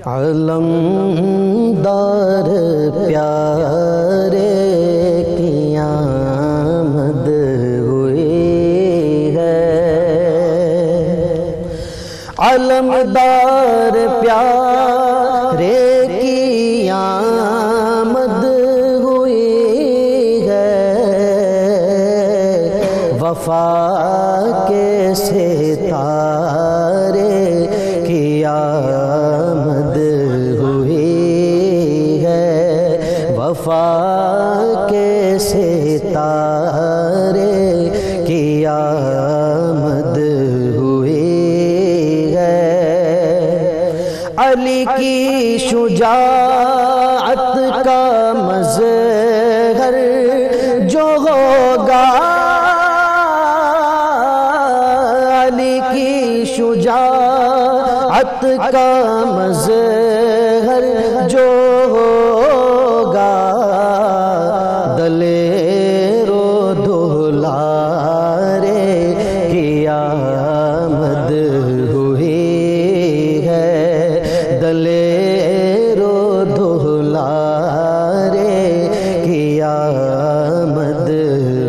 علمدار پیارے کی آمد ہوئی ہے، علمدار پیارے کی آمد ہوئی ہے، وفا کے ستارے کی وفا کے ستارے کی آمد ہوئی ہے۔ علی کی شجاعت کا مظہر جو ہوگا، علی کی شجاعت کا مظہر جو دلیرو دولارے کی آمد ہوئی ہے، دلیرو دولارے کی آمد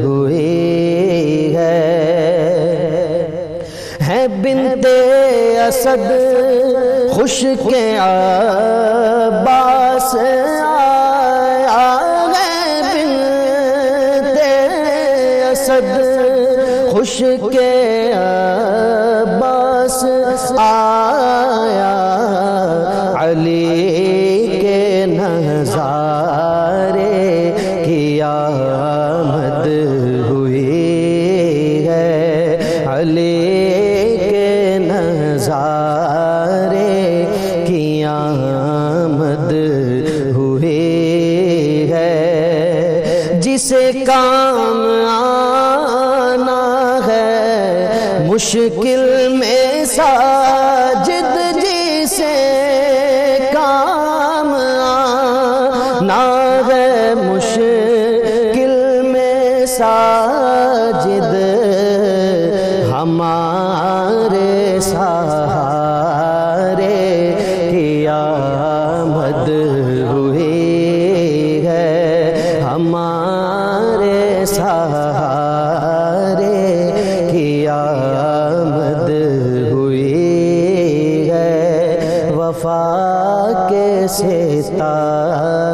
ہوئی ہے۔ بنت اسد خوش کے عباس خوش کے عباس آیا، علی کے نظارے کی آمد ہوئی ہے، علی کے نظارے کی آمد ہوئی ہے۔ جسے کام مشکل میں ساجد، جسے کام آنا ہے مشکل میں ساجد، ہمارے سہارے کی آمد ہوئی ہے، ہمارے سہارے کی آمد ہوئی ہے، وفا کے ستارے